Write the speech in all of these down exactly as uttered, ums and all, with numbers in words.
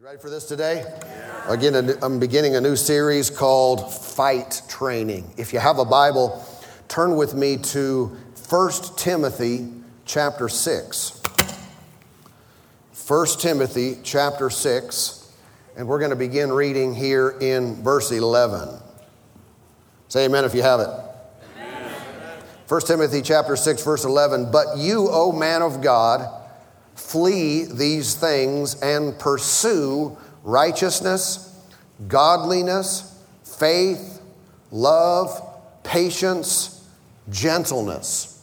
You ready for this today? Yeah. Again, I'm beginning a new series called Fight Training. If you have a Bible, turn with me to First Timothy chapter six. First Timothy chapter six, and we're going to begin reading here in verse eleven. Say amen if you have it. Amen. First Timothy chapter six, verse eleven, "But you, O man of God, flee these things and pursue righteousness, godliness, faith, love, patience, gentleness."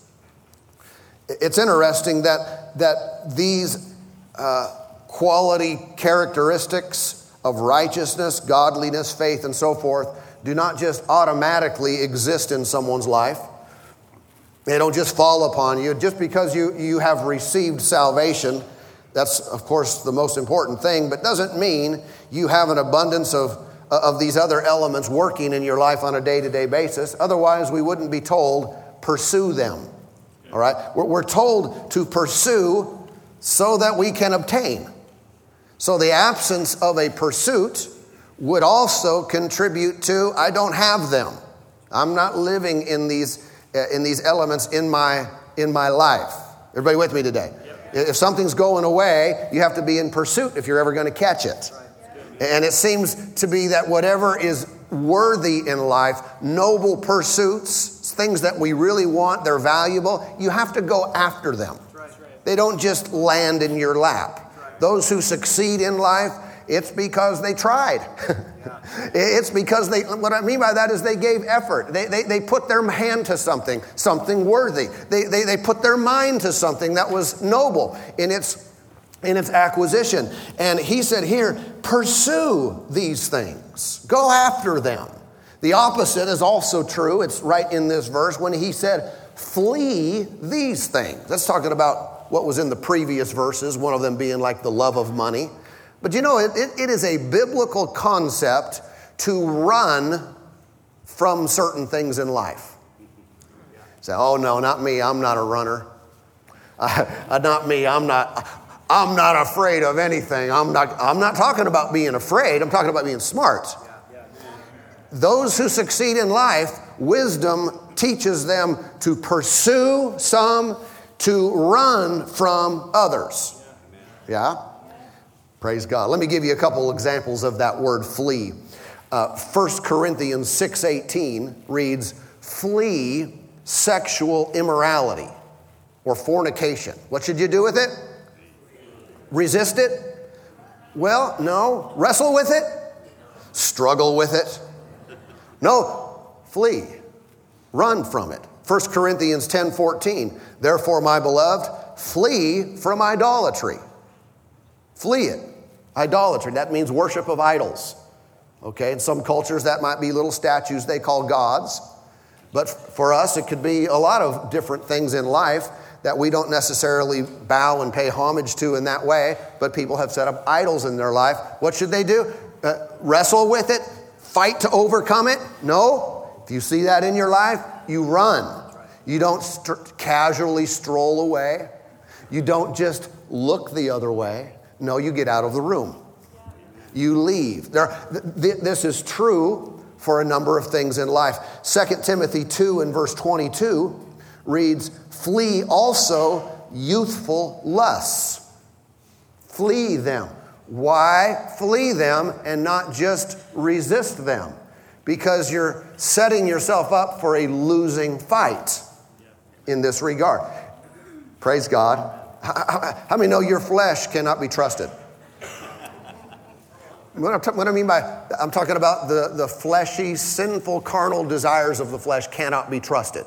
It's interesting that, that these uh, quality characteristics of righteousness, godliness, faith, and so forth do not just automatically exist in someone's life. They don't just fall upon you. Just because you, you have received salvation, that's, of course, the most important thing, but doesn't mean you have an abundance of, of these other elements working in your life on a day-to-day basis. Otherwise, we wouldn't be told, pursue them. All right? We're, we're told to pursue so that we can obtain. So the absence of a pursuit would also contribute to, I don't have them. I'm not living in these in these elements in my in my life. Everybody with me today? Yep. If something's going away, you have to be in pursuit if you're ever going to catch it. Right. And it seems to be that whatever is worthy in life, noble pursuits, things that we really want, they're valuable, you have to go after them. Right. They don't just land in your lap. Right. Those who succeed in life, it's because they tried. It's because they, what I mean by that is they gave effort. They, they, they put their hand to something, something worthy. They, they, they put their mind to something that was noble in its, in its acquisition. And he said here, pursue these things. Go after them. The opposite is also true. It's right in this verse when he said, flee these things. That's talking about what was in the previous verses, one of them being like the love of money. But you know, it, it, it is a biblical concept to run from certain things in life. Say, so, oh no, not me, I'm not a runner. Uh, not me, I'm not, I'm not afraid of anything. I'm not, I'm not talking about being afraid, I'm talking about being smart. Those who succeed in life, wisdom teaches them to pursue some, to run from others. Yeah? Praise God. Let me give you a couple examples of that word flee. Uh, First Corinthians six eighteen reads, flee sexual immorality or fornication. What should you do with it? Resist it? Well, no. Wrestle with it? Struggle with it? No. Flee. Run from it. First Corinthians ten fourteen, therefore, my beloved, flee from idolatry. Flee it. Idolatry, that means worship of idols. Okay, in some cultures that might be little statues they call gods. But for us, it could be a lot of different things in life that we don't necessarily bow and pay homage to in that way, but people have set up idols in their life. What should they do? Uh, wrestle with it? Fight to overcome it? No. If you see that in your life, you run. You don't st- casually stroll away. You don't just look the other way. No, you get out of the room. You leave. There, th- th- this is true for a number of things in life. Second Timothy two and verse twenty-two reads, flee also youthful lusts. Flee them. Why flee them and not just resist them? Because you're setting yourself up for a losing fight in this regard. Praise God. How many know your flesh cannot be trusted? What I mean by, I'm talking about the, the fleshy, sinful, carnal desires of the flesh cannot be trusted.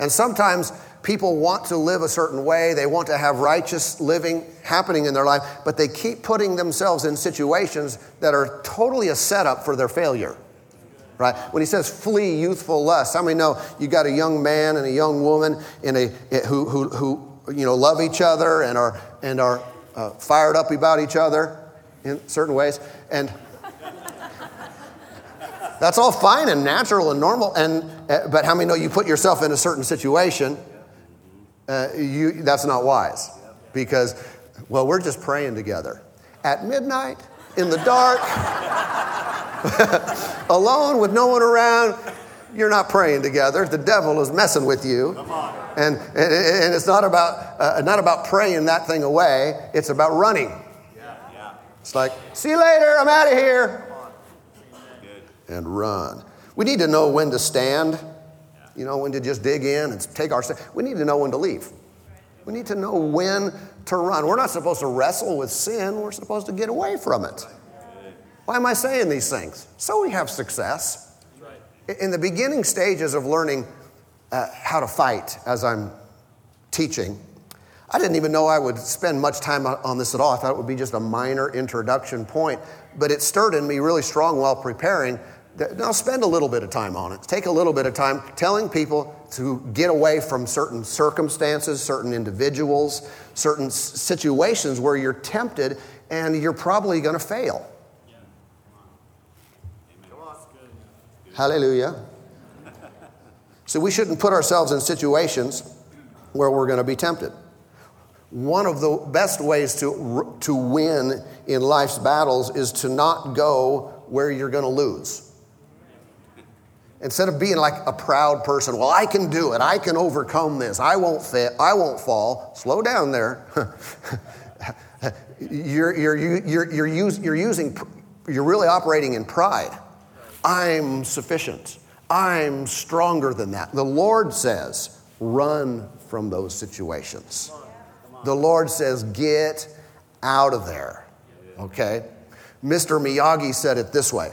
And sometimes people want to live a certain way. They want to have righteous living happening in their life, but they keep putting themselves in situations that are totally a setup for their failure. Right? When he says flee youthful lust, how many know you got a young man and a young woman in a who who who you know, love each other and are and are uh, fired up about each other in certain ways. And that's all fine and natural and normal. And uh, but how many know you put yourself in a certain situation? Uh, you that's not wise, because well, we're just praying together at midnight. in the dark, alone with no one around. You're not praying together. The devil is messing with you. Come on. And, and, and it's not about uh, not about praying that thing away. It's about running. Yeah, yeah. It's like, see you later, I'm out of here. And run. We need to know when to stand. You know, when to just dig in and take our stand. We need to know when to leave. We need to know when to run. We're not supposed to wrestle with sin. We're supposed to get away from it. Why am I saying these things? So we have success. In the beginning stages of learning uh, how to fight as I'm teaching, I didn't even know I would spend much time on this at all. I thought it would be just a minor introduction point, but it stirred in me really strong while preparing. Now spend a little bit of time on it. Take a little bit of time telling people to get away from certain circumstances, certain individuals, certain s- situations where you're tempted and you're probably going to fail. Hallelujah. So we shouldn't put ourselves in situations where we're going to be tempted. One of the best ways to to win in life's battles is to not go where you're going to lose. Instead of being like a proud person, well, I can do it. I can overcome this. I won't fail. I won't fall. Slow down there. you're you're you're you're you're using you're really operating in pride. I'm sufficient. I'm stronger than that. The Lord says, run from those situations. The Lord says, get out of there. Okay? Mister Miyagi said it this way.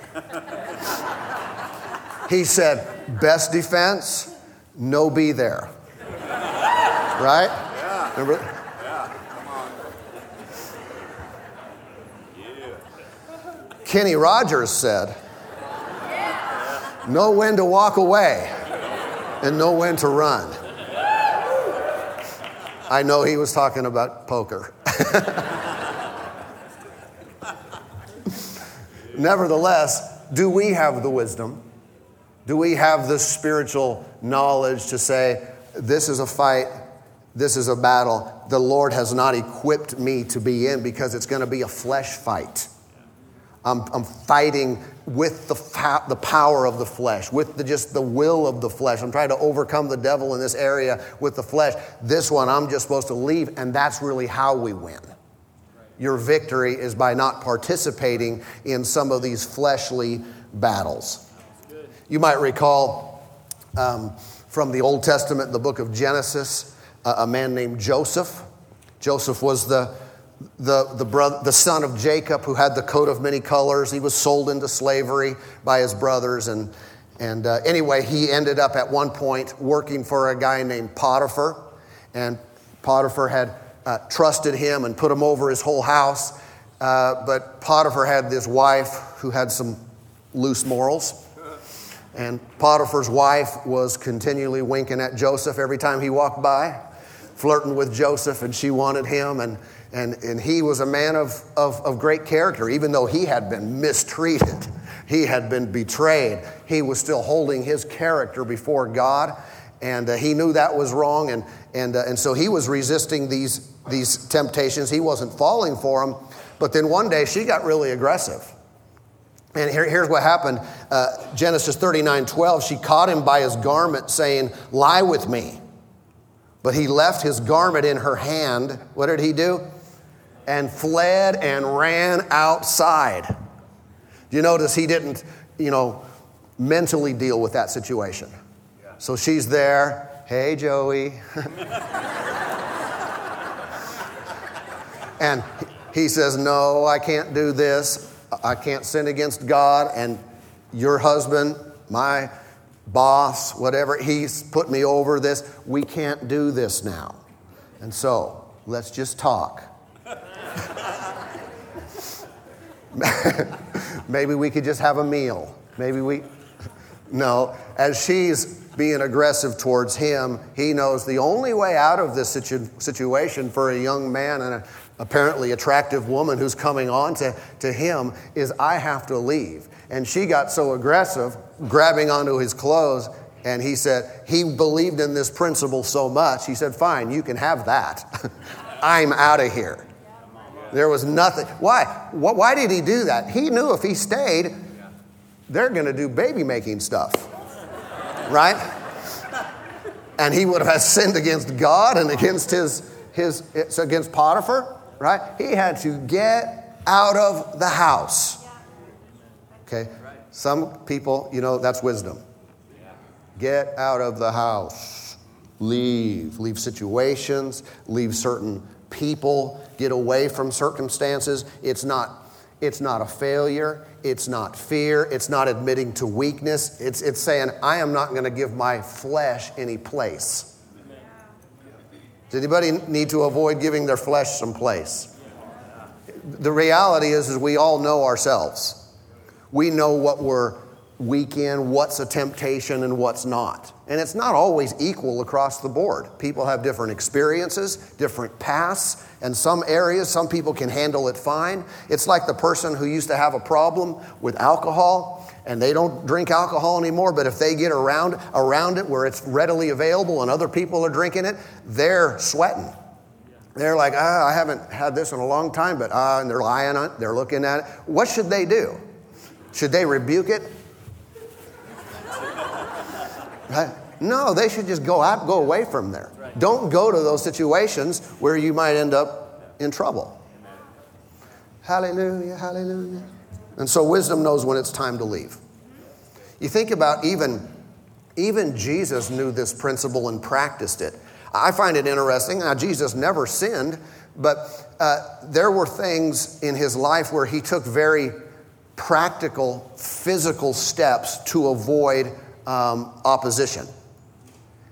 He said, best defense, no be there. Right? Yeah. Remember? Yeah. Come on. Yeah. Kenny Rogers said, know when to walk away and know when to run. I know he was talking about poker. Nevertheless, do we have the wisdom? Do we have the spiritual knowledge to say, this is a fight, this is a battle the Lord has not equipped me to be in because it's going to be a flesh fight. I'm, I'm fighting with the fa- the power of the flesh, with the, just the will of the flesh. I'm trying to overcome the devil in this area with the flesh. This one, I'm just supposed to leave, and that's really how we win. Your victory is by not participating in some of these fleshly battles. You might recall um, from the Old Testament, the book of Genesis, uh, a man named Joseph. Joseph was the The the brother, the son of Jacob, who had the coat of many colors. He was sold into slavery by his brothers, and and uh, anyway, he ended up at one point working for a guy named Potiphar, and Potiphar had uh, trusted him and put him over his whole house. Uh, but Potiphar had this wife who had some loose morals, and Potiphar's wife was continually winking at Joseph every time he walked by, flirting with Joseph, and she wanted him and. And and he was a man of, of, of great character. Even though he had been mistreated, he had been betrayed, he was still holding his character before God, and uh, he knew that was wrong, and and uh, and so he was resisting these these temptations. He wasn't falling for them, but then one day she got really aggressive. And here, here's what happened. Uh, Genesis thirty-nine twelve. She caught him by his garment, saying, "Lie with me." But he left his garment in her hand. What did he do? And fled and ran outside. You notice he didn't, you know, mentally deal with that situation. Yeah. So she's there. Hey, Joey. And he says, no, I can't do this. I can't sin against God and your husband, my boss, whatever. He's put me over this. We can't do this now. And so let's just talk. Maybe we could just have a meal. Maybe we... No. As she's being aggressive towards him, he knows the only way out of this situ- situation for a young man and an apparently attractive woman who's coming on to, to him is I have to leave. And she got so aggressive, grabbing onto his clothes, and he said, he believed in this principle so much, he said, fine, you can have that. I'm out of here. There was nothing. Why? Why did he do that? He knew if he stayed, they're going to do baby-making stuff, right? And he would have sinned against God and against his, his it's against Potiphar, right? He had to get out of the house. Okay? Some people, you know, that's wisdom. Get out of the house. Leave. Leave situations. Leave certain people. Get away from circumstances. It's not It's not a failure. It's not fear. It's not admitting to weakness. It's it's saying, I am not going to give my flesh any place. Amen. Does anybody need to avoid giving their flesh some place? The reality is, is we all know ourselves. We know what we're weak in, what's a temptation and what's not. And it's not always equal across the board. People have different experiences, different paths, and some areas, some people can handle it fine. It's like the person who used to have a problem with alcohol, and they don't drink alcohol anymore, but if they get around around it where it's readily available and other people are drinking it, they're sweating. They're like, ah, I haven't had this in a long time, but ah, and they're eyeing on it, they're looking at it. What should they do? Should they rebuke it? Right? No, they should just go out, go away from there. Right. Don't go to those situations where you might end up in trouble. Amen. Hallelujah, hallelujah. And so wisdom knows when it's time to leave. You think about even, even Jesus knew this principle and practiced it. I find it interesting. Now, Jesus never sinned, but uh, there were things in his life where he took very practical, physical steps to avoid Um, opposition.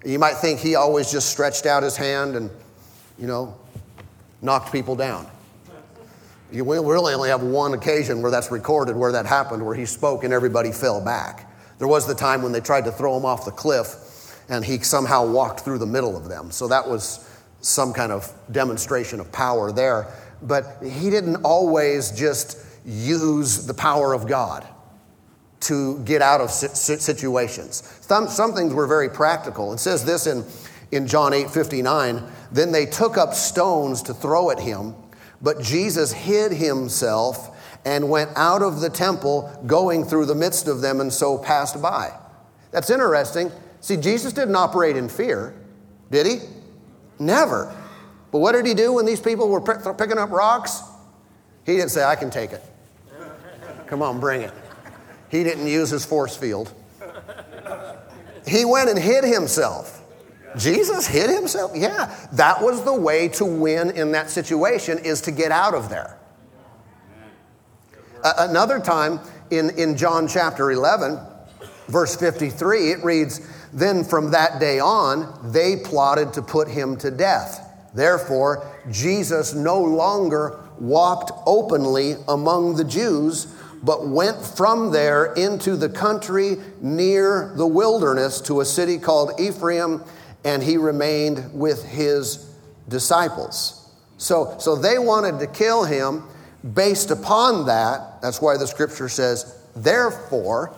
You might think he always just stretched out his hand and, you know, knocked people down. You will really only have one occasion where that's recorded, where that happened, where he spoke and everybody fell back. There was the time when they tried to throw him off the cliff and he somehow walked through the middle of them. So that was some kind of demonstration of power there. But he didn't always just use the power of God to get out of situations. Some, some things were very practical. It says this in, in John eight fifty-nine, then they took up stones to throw at him, but Jesus hid himself and went out of the temple, going through the midst of them, and so passed by. That's interesting. See, Jesus didn't operate in fear, did he? Never. But what did he do when these people were pick, picking up rocks? He didn't say, I can take it. Come on, bring it. He didn't use his force field. He went and hid himself. Jesus hid himself? Yeah. That was the way to win in that situation, is to get out of there. Uh, another time in, in John chapter eleven, verse fifty-three, it reads, then from that day on, they plotted to put him to death. Therefore, Jesus no longer walked openly among the Jews, but went from there into the country near the wilderness to a city called Ephraim, and he remained with his disciples. So, so they wanted to kill him based upon that. That's why the scripture says, therefore,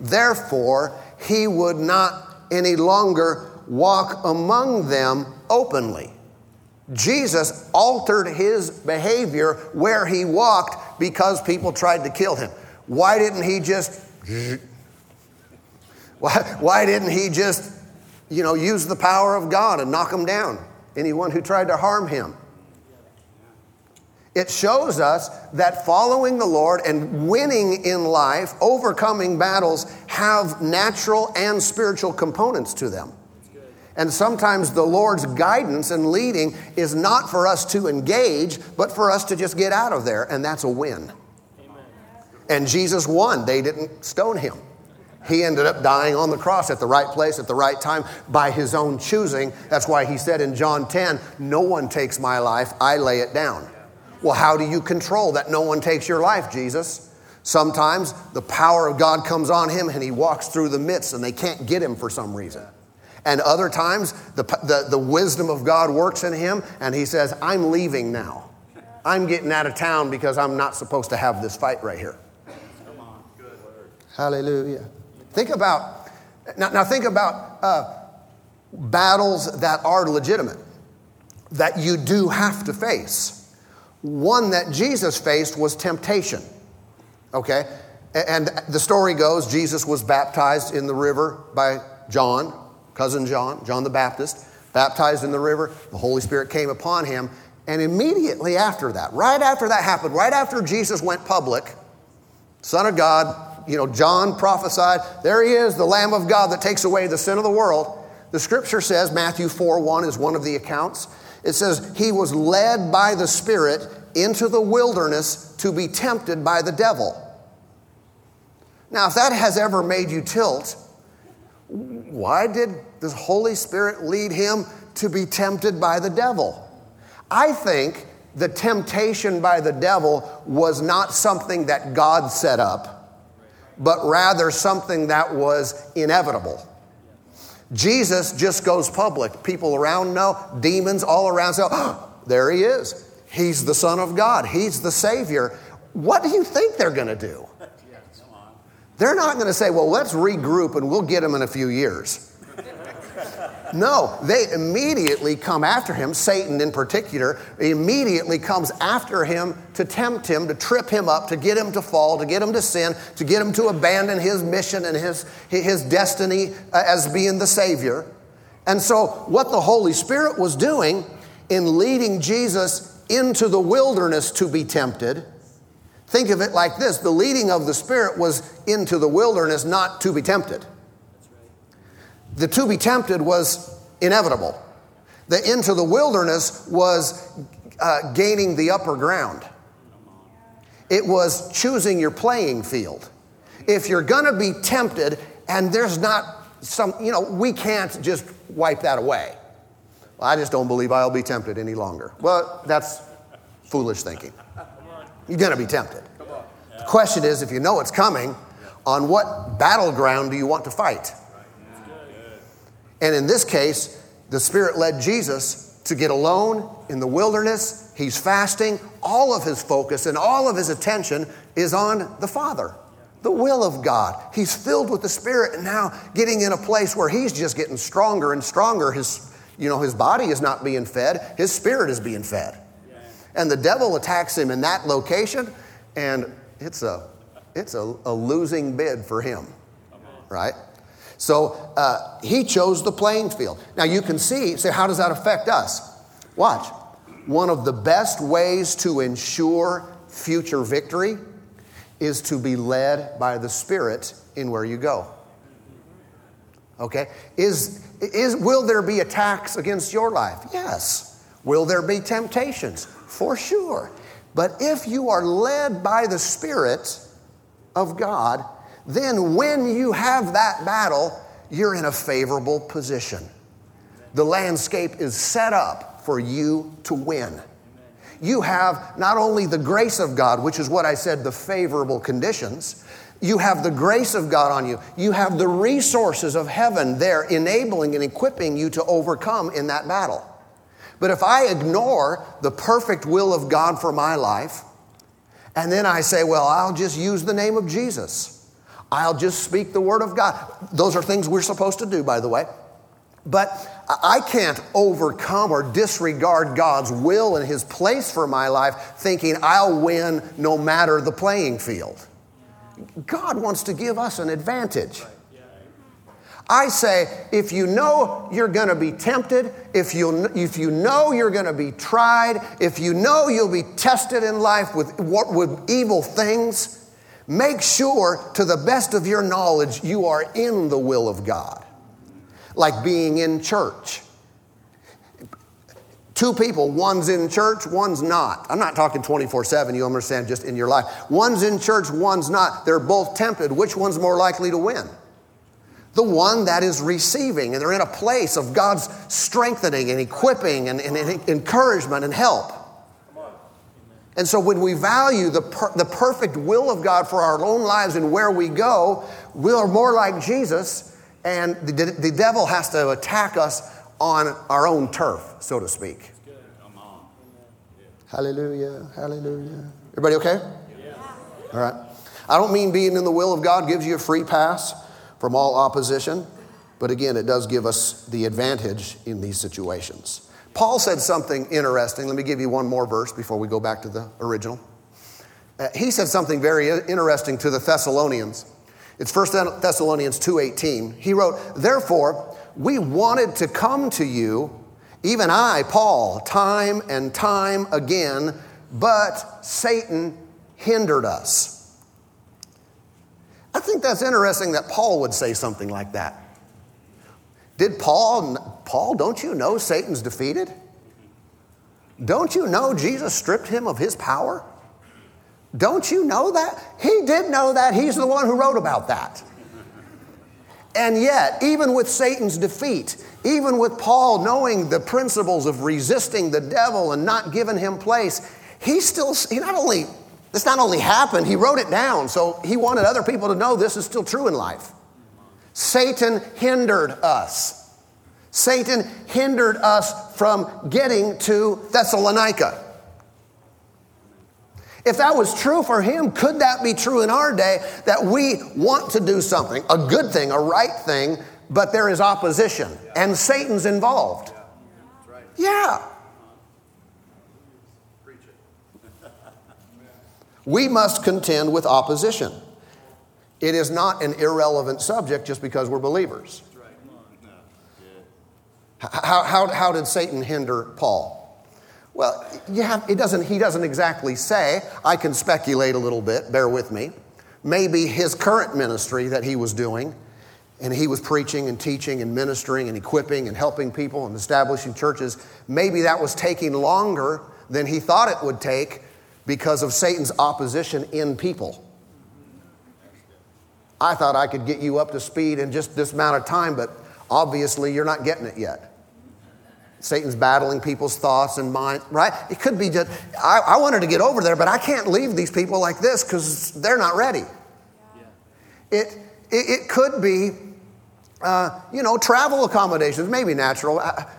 therefore, he would not any longer walk among them openly. Jesus altered his behavior where he walked because people tried to kill him. Why didn't he just, why, why didn't he just, you know, use the power of God and knock them down? Anyone who tried to harm him. It shows us that following the Lord and winning in life, overcoming battles, have natural and spiritual components to them. And sometimes the Lord's guidance and leading is not for us to engage, but for us to just get out of there, and that's a win. Amen. And Jesus won. They didn't stone him. He ended up dying on the cross at the right place at the right time by his own choosing. That's why he said in John ten, no one takes my life, I lay it down. Well, how do you control that no one takes your life, Jesus? Sometimes the power of God comes on him and he walks through the midst and they can't get him for some reason. And other times, the, the, the wisdom of God works in him, and he says, I'm leaving now. I'm getting out of town because I'm not supposed to have this fight right here. Come on. Good word. Hallelujah. Think about, now, now think about uh, battles that are legitimate, that you do have to face. One that Jesus faced was temptation, okay? And the story goes, Jesus was baptized in the river by John, cousin John, John the Baptist, baptized in the river. The Holy Spirit came upon him. And immediately after that, right after that happened, right after Jesus went public, Son of God, you know, John prophesied, there he is, the Lamb of God that takes away the sin of the world. The scripture says, Matthew four one is one of the accounts. It says, he was led by the Spirit into the wilderness to be tempted by the devil. Now, if that has ever made you tilt, why did the Holy Spirit lead him to be tempted by the devil? I think the temptation by the devil was not something that God set up, but rather something that was inevitable. Jesus just goes public. People around know, demons all around say, oh, there he is. He's the Son of God. He's the Savior. What do you think they're going to do? They're not going to say, well, let's regroup and we'll get him in a few years. No, they immediately come after him. Satan in particular immediately comes after him to tempt him, to trip him up, to get him to fall, to get him to sin, to get him to abandon his mission and his, his destiny as being the Savior. And so what the Holy Spirit was doing in leading Jesus into the wilderness to be tempted, think of it like this. The leading of the Spirit was into the wilderness, not to be tempted. The to be tempted was inevitable. The into the wilderness was uh, gaining the upper ground. It was choosing your playing field. If you're going to be tempted and there's not some, you know, we can't just wipe that away. Well, I just don't believe I'll be tempted any longer. Well, that's foolish thinking. You're going to be tempted. The question is, if you know it's coming, on what battleground do you want to fight? And in this case, the Spirit led Jesus to get alone in the wilderness. He's fasting. All of his focus and all of his attention is on the Father, the will of God. He's filled with the Spirit and now getting in a place where he's just getting stronger and stronger. His, you know, his body is not being fed. His spirit is being fed. And the devil attacks him in that location, and it's a it's a, a losing bid for him, right? So uh, he chose the playing field. Now you can see, say, how does that affect us? Watch. One of the best ways to ensure future victory is to be led by the Spirit in where you go. Okay? Is is will there be attacks against your life? Yes. Will there be temptations? For sure. But if you are led by the Spirit of God, then when you have that battle, you're in a favorable position. The landscape is set up for you to win. You have not only the grace of God, which is what I said, the favorable conditions. You have the grace of God on you. You have the resources of heaven there enabling and equipping you to overcome in that battle. But if I ignore the perfect will of God for my life, and then I say, well, I'll just use the name of Jesus. I'll just speak the word of God. Those are things we're supposed to do, by the way. But I can't overcome or disregard God's will and his place for my life thinking I'll win no matter the playing field. God wants to give us an advantage. I say, if you know you're going to be tempted, if you if you know you're going to be tried, if you know you'll be tested in life with with evil things, make sure to the best of your knowledge you are in the will of God. Like being in church. Two people, one's in church, one's not. I'm not talking twenty-four seven, you understand, just in your life. One's in church, one's not. They're both tempted. Which one's more likely to win? The one that is receiving, and they're in a place of God's strengthening and equipping and, and, and encouragement and help. And so when we value the, per, the perfect will of God for our own lives and where we go, we are more like Jesus, and the, the devil has to attack us on our own turf, so to speak. Hallelujah, hallelujah. Everybody okay? Yeah. All right. I don't mean being in the will of God gives you a free pass from all opposition, but again, it does give us the advantage in these situations. Paul said something interesting. Let me give you one more verse before we go back to the original. Uh, he said something very interesting to the Thessalonians. It's First Thessalonians two eighteen. He wrote, "Therefore, we wanted to come to you, even I, Paul, time and time again, but Satan hindered us." I think that's interesting that Paul would say something like that. Did Paul, Paul, don't you know Satan's defeated? Don't you know Jesus stripped him of his power? Don't you know that? He did know that. He's the one who wrote about that. And yet, even with Satan's defeat, even with Paul knowing the principles of resisting the devil and not giving him place, he still, he not only, this not only happened, he wrote it down. So he wanted other people to know this is still true in life. Satan hindered us. Satan hindered us from getting to Thessalonica. If that was true for him, could that be true in our day, that we want to do something, a good thing, a right thing, but there is opposition and Satan's involved? Yeah. We must contend with opposition. It is not an irrelevant subject just because we're believers. How, how, how did Satan hinder Paul? Well, you have, it doesn't, he doesn't exactly say. I can speculate a little bit, bear with me. Maybe his current ministry that he was doing, and he was preaching and teaching and ministering and equipping and helping people and establishing churches, maybe that was taking longer than he thought it would take because of Satan's opposition in people. I thought I could get you up to speed in just this amount of time, but obviously you're not getting it yet. Satan's battling people's thoughts and minds, right? It could be just, I, I wanted to get over there, but I can't leave these people like this because they're not ready. Yeah. It, it it could be, uh, you know, travel accommodations, maybe natural. I,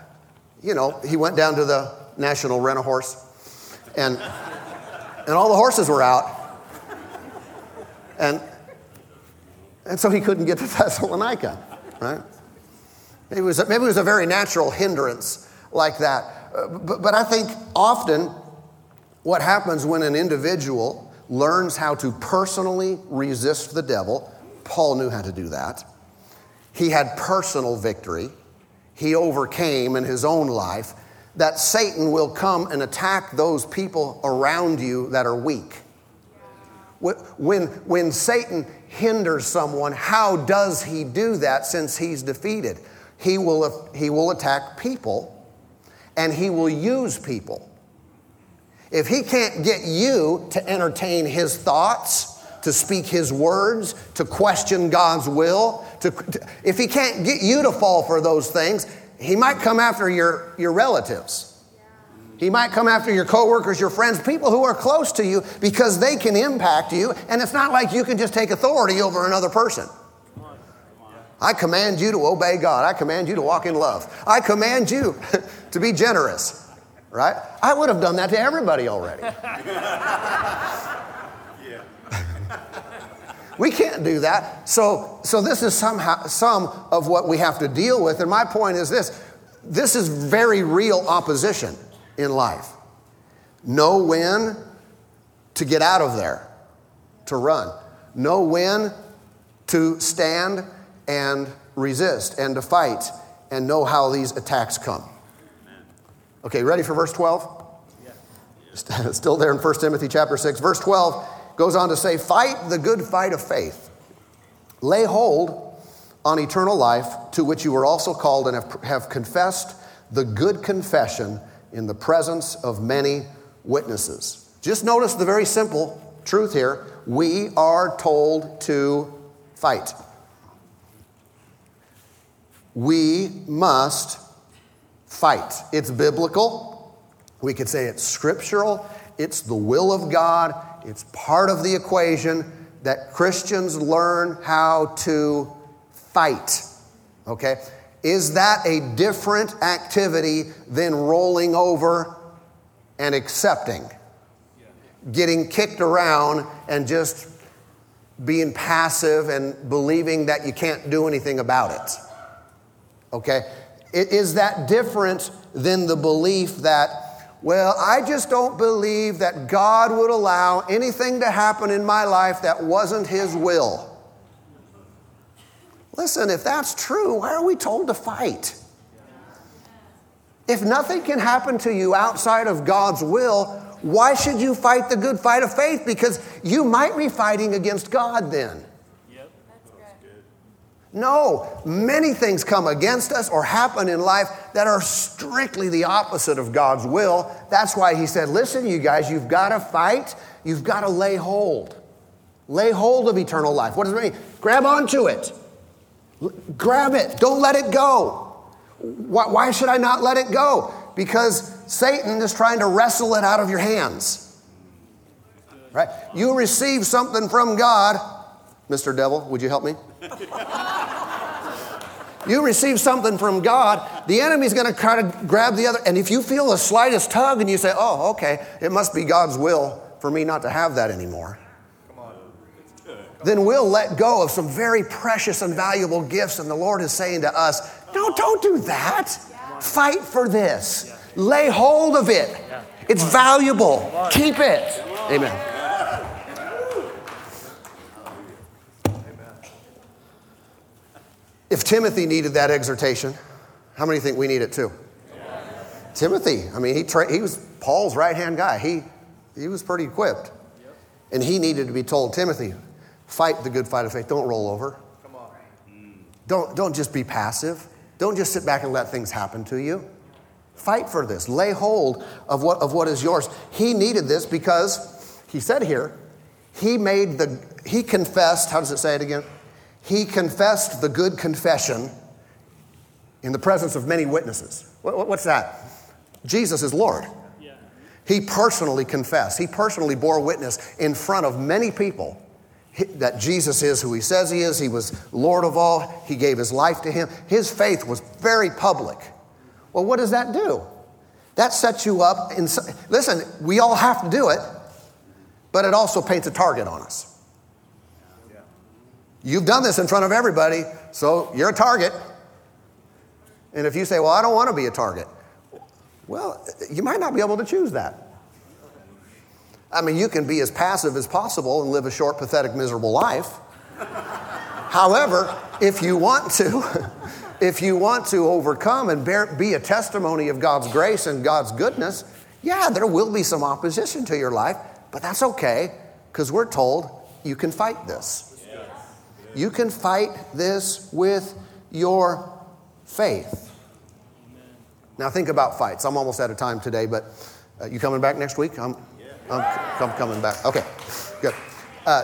you know, he went down to the National Rent-A-Horse, and, and all the horses were out. And, and so he couldn't get to Thessalonica, right? Maybe it was a, maybe it was a very natural hindrance like that. Uh, but, but I think often what happens when an individual learns how to personally resist the devil, Paul knew how to do that. He had personal victory. He overcame in his own life, that Satan will come and attack those people around you that are weak. When, when Satan hinders someone, how does he do that since he's defeated? He will, he will attack people, and he will use people. If he can't get you to entertain his thoughts, to speak his words, to question God's will, to, to, if he can't get you to fall for those things, he might come after your, your relatives. He might come after your coworkers, your friends, people who are close to you, because they can impact you, and it's not like you can just take authority over another person. I command you to obey God. I command you to walk in love. I command you to be generous, right? I would have done that to everybody already. We can't do that. So, so this is somehow some of what we have to deal with. And my point is this. This is very real opposition in life. Know when to get out of there, to run. Know when to stand and resist, and to fight, and know how these attacks come. Okay, ready for verse twelve? Yeah. Still there in First Timothy chapter six. Verse twelve goes on to say, "Fight the good fight of faith. Lay hold on eternal life, to which you were also called and have, have confessed the good confession in the presence of many witnesses." Just notice the very simple truth here. We are told to fight. We must fight. It's biblical. We could say it's scriptural. It's the will of God. It's part of the equation that Christians learn how to fight. Okay? Is that a different activity than rolling over and accepting? Getting kicked around and just being passive and believing that you can't do anything about it? Okay, It is that different than the belief that, well, I just don't believe that God would allow anything to happen in my life that wasn't His will. Listen, if that's true, why are we told to fight? If nothing can happen to you outside of God's will, why should you fight the good fight of faith? Because you might be fighting against God then. Yep. That's good. No, many things come against us or happen in life that are strictly the opposite of God's will. That's why He said, listen, you guys, you've got to fight. You've got to lay hold. Lay hold of eternal life. What does it mean? Grab onto it. Grab it. Don't let it go. Why, why should I not let it go? Because Satan is trying to wrestle it out of your hands. Right? You receive something from God. Mister Devil, would you help me? You receive something from God, the enemy's going to try to grab the other. And if you feel the slightest tug and you say, oh, okay, it must be God's will for me not to have that anymore, then we'll let go of some very precious and valuable gifts. And the Lord is saying to us, no, don't do that. Yeah. Fight for this. Yeah. Lay hold of it. Yeah. It's valuable. Keep it. Amen. Yeah. If Timothy needed that exhortation, how many think we need it too? Yeah. Timothy, I mean, he tra- he was Paul's right-hand guy. He, he was pretty equipped. Yep. And he needed to be told, Timothy, fight the good fight of faith. Don't roll over. Come on. Don't, don't just be passive. Don't just sit back and let things happen to you. Fight for this. Lay hold of what, of what is yours. He needed this because, he said here, he made the, he confessed, how does it say it again? He confessed the good confession in the presence of many witnesses. What, what, what's that? Jesus is Lord. Yeah. He personally confessed. He personally bore witness in front of many people that Jesus is who He says He is. He was Lord of all. He gave His life to Him. His faith was very public. Well, what does that do? That sets you up. In, listen, we all have to do it, but it also paints a target on us. You've done this in front of everybody, so you're a target. And if you say, well, I don't want to be a target, well, you might not be able to choose that. I mean, you can be as passive as possible and live a short, pathetic, miserable life. However, if you want to, if you want to overcome and bear, be a testimony of God's grace and God's goodness, yeah, there will be some opposition to your life, but that's okay, because we're told you can fight this. Yes. You can fight this with your faith. Amen. Now, think about fights. I'm almost out of time today, but uh, you coming back next week? I'm... I'm coming back. Okay, good. Uh,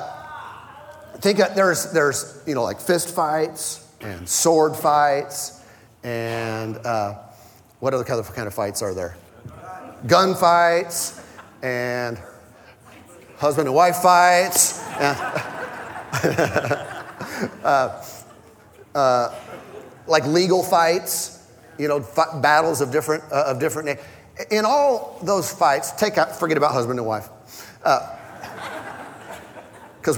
think of, there's there's you know like fist fights and sword fights and uh, what other kind of fights are there? Gun fights and husband and wife fights. uh, uh, like legal fights, you know, f- battles of different uh, of different names. In all those fights, take out, forget about husband and wife. Because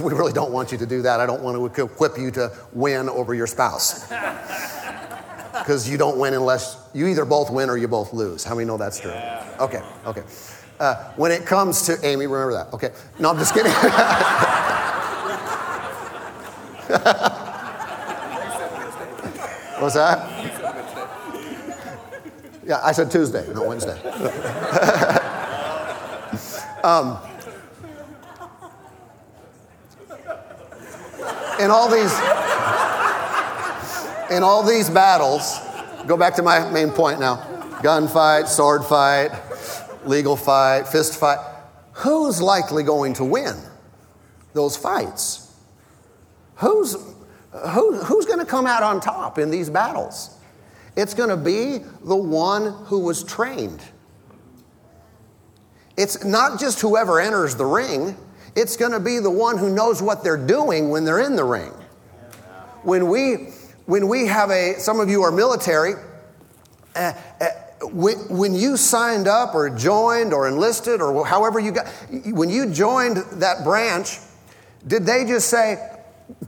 uh, we really don't want you to do that. I don't want to equip you to win over your spouse. Because you don't win unless, you either both win or you both lose. How many know that's true? Yeah. Okay, okay. Uh, when it comes to, Amy, remember that. Okay, no, I'm just kidding. What's that? Yeah, I said Tuesday, not Wednesday. um, in all these, in all these battles, go back to my main point now: gunfight, sword fight, legal fight, fist fight. Who's likely going to win those fights? Who's who, who's going to come out on top in these battles? It's going to be the one who was trained. It's not just whoever enters the ring. It's going to be the one who knows what they're doing when they're in the ring. When we when we have a, some of you are military, uh, uh, when, when you signed up or joined or enlisted or however you got, when you joined that branch, did they just say,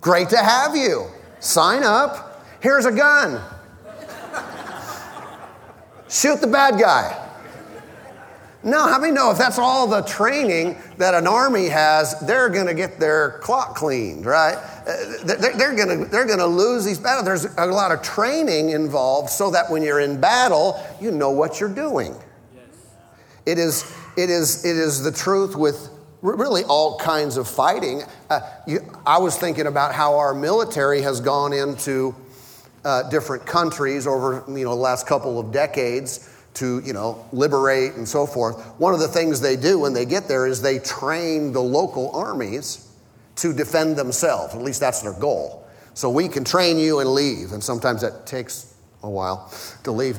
great to have you, sign up, here's a gun? Shoot the bad guy. No, how many know if that's all the training that an army has, they're going to get their clock cleaned, right? They're going to they're going to lose these battles. There's a lot of training involved so that when you're in battle, you know what you're doing. Yes. It is it is it is the truth with really all kinds of fighting. Uh, you, I was thinking about how our military has gone into uh, different countries over you know the last couple of decades. To, you know, liberate and so forth. One of the things they do when they get there is they train the local armies to defend themselves. At least that's their goal. So we can train you and leave. And sometimes that takes a while to leave.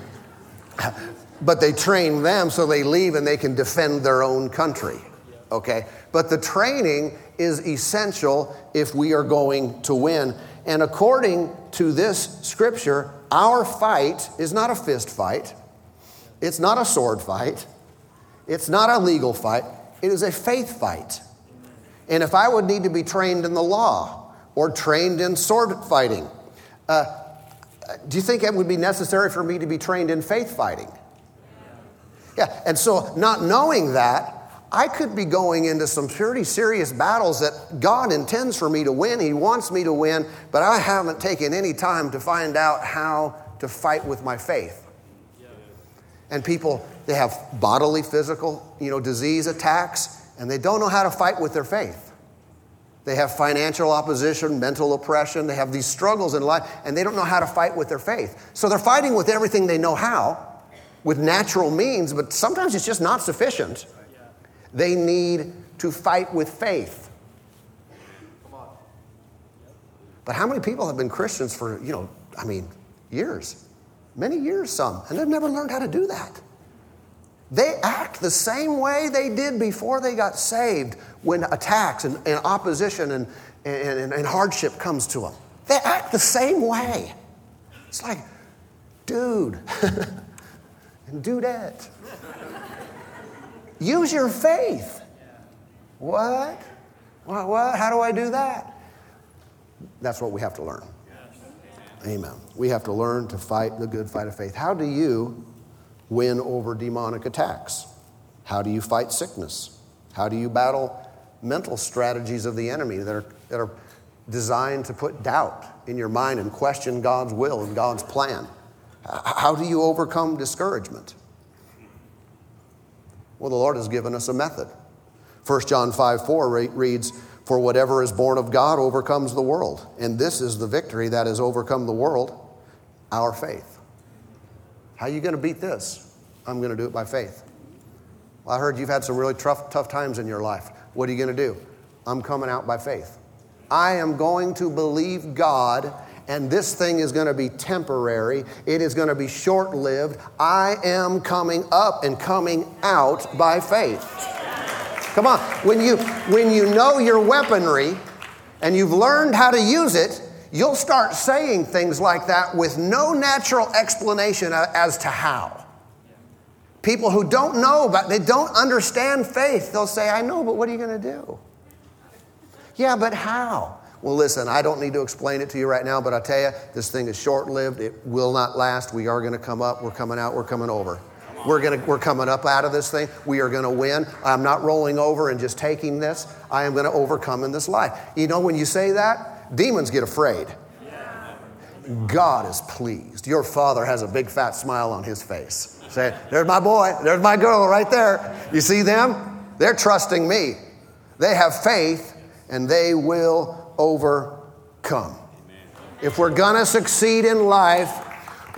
But they train them so they leave and they can defend their own country. Okay? But the training is essential if we are going to win. And according to this scripture, our fight is not a fist fight. It's not a sword fight. It's not a legal fight. It is a faith fight. And if I would need to be trained in the law or trained in sword fighting, uh, do you think it would be necessary for me to be trained in faith fighting? Yeah, and so not knowing that, I could be going into some pretty serious battles that God intends for me to win. He wants me to win, but I haven't taken any time to find out how to fight with my faith. And people, they have bodily, physical, you know, disease attacks, and they don't know how to fight with their faith. They have financial opposition, mental oppression. They have these struggles in life, and they don't know how to fight with their faith. So they're fighting with everything they know how, with natural means, but sometimes it's just not sufficient. They need to fight with faith. But how many people have been Christians for, you know, I mean, years? Many years, some, and they've never learned how to do that. They act the same way they did before they got saved when attacks and, and opposition and, and, and hardship comes to them. They act the same way. It's like, dude, and dudette, use your faith. What? What? What? How do I do that? That's what we have to learn. Amen. We have to learn to fight the good fight of faith. How do you win over demonic attacks? How do you fight sickness? How do you battle mental strategies of the enemy that are, that are designed to put doubt in your mind and question God's will and God's plan? How do you overcome discouragement? Well, the Lord has given us a method. First John five four reads, "For whatever is born of God overcomes the world. And this is the victory that has overcome the world, our faith." How are you going to beat this? I'm going to do it by faith. Well, I heard you've had some really tough, tough times in your life. What are you going to do? I'm coming out by faith. I am going to believe God, and this thing is going to be temporary. It is going to be short-lived. I am coming up and coming out by faith. Come on, when you when you know your weaponry and you've learned how to use it, you'll start saying things like that with no natural explanation as to how. People who don't know about, they don't understand faith, they'll say, "I know, but what are you going to do?" "Yeah, but how?" Well, listen, I don't need to explain it to you right now, but I tell you, this thing is short-lived. It will not last. We are going to come up. We're coming out. We're coming over. We're gonna, we're coming up out of this thing. We are going to win. I'm not rolling over and just taking this. I am going to overcome in this life. You know, when you say that, demons get afraid. Yeah. God is pleased. Your father has a big fat smile on his face. Say, "There's my boy. There's my girl right there. You see them? They're trusting me. They have faith, and they will overcome." Amen. If we're going to succeed in life,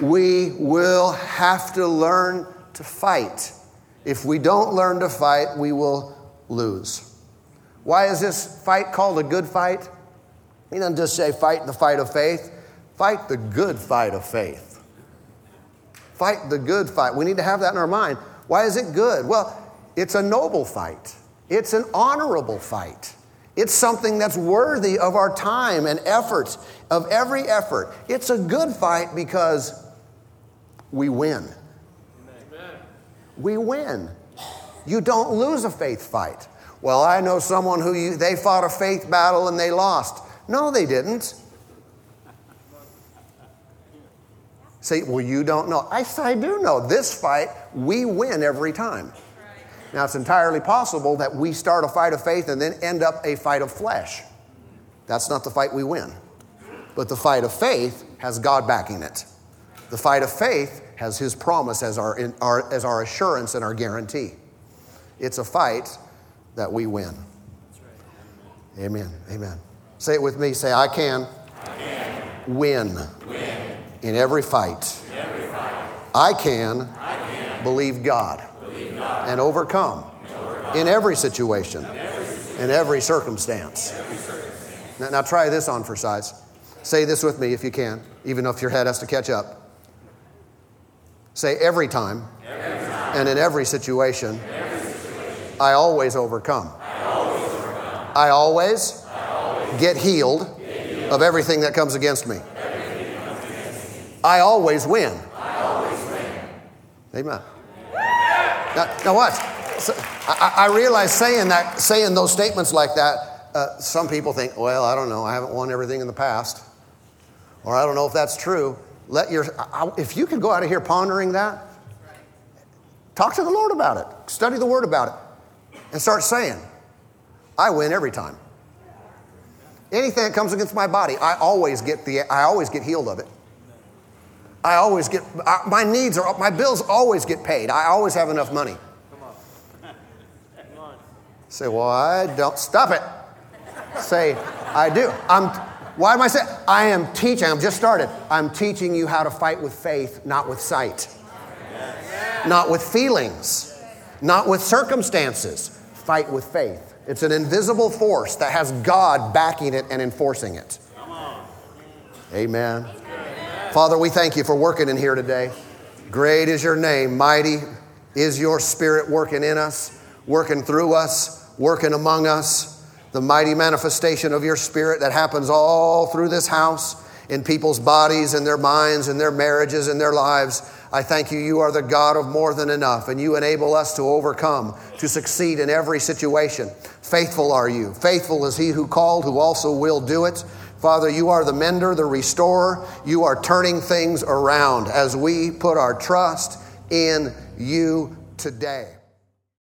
we will have to learn to fight. If we don't learn to fight, we will lose. Why is this fight called a good fight? He doesn't just say fight the fight of faith. Fight the good fight of faith. Fight the good fight. We need to have that in our mind. Why is it good? Well, it's a noble fight. It's an honorable fight. It's something that's worthy of our time and efforts, of every effort. It's a good fight because we win. We win. You don't lose a faith fight. Well, I know someone who you, they fought a faith battle and they lost. No, they didn't. say, well, you don't know. I say, I do know. This fight, we win every time. Right. Now, it's entirely possible that we start a fight of faith and then end up a fight of flesh. That's not the fight we win. But the fight of faith has God backing it. The fight of faith has His promise as our, in, our, as our assurance and our guarantee. It's a fight that we win. Right. Amen. Amen. Say it with me. Say, I can, I can. Win. Win in every fight. In every fight. I can, I can. Believe God, believe God. And overcome, and overcome. In every situation, in every, situation. In every circumstance. In every circumstance. Now, now try this on for size. Say this with me if you can, even if your head has to catch up. Say every time, every time. And in every situation, in every situation. I always overcome. I always, overcome. I always, I always get, healed get healed of everything that comes against me. Comes against me. I, always win. I always win. Amen. Now, now watch. So, I, I realize saying that, saying those statements like that, uh, some people think, well, I don't know, I haven't won everything in the past. Or I don't know if that's true. Let your, if you could go out of here pondering that, talk to the Lord about it. Study the Word about it. And start saying, I win every time. Anything that comes against my body, I always get the, I always get healed of it. I always get, I, my needs are, my bills always get paid. I always have enough money. Come on. Come on. Say, well, I don't, stop it. Say, I do. I'm, Why am I saying? I am teaching. I've just started. I'm teaching you how to fight with faith, not with sight. Yes. Not with feelings. Not with circumstances. Fight with faith. It's an invisible force that has God backing it and enforcing it. Come on. Amen. Amen. Father, we thank you for working in here today. Great is your name. Mighty is your Spirit working in us, working through us, working among us. The mighty manifestation of your Spirit that happens all through this house, in people's bodies, in their minds, in their marriages, in their lives. I thank you, you are the God of more than enough, and you enable us to overcome, to succeed in every situation. Faithful are you. Faithful is He who called, who also will do it. Father, you are the mender, the restorer. You are turning things around as we put our trust in you today.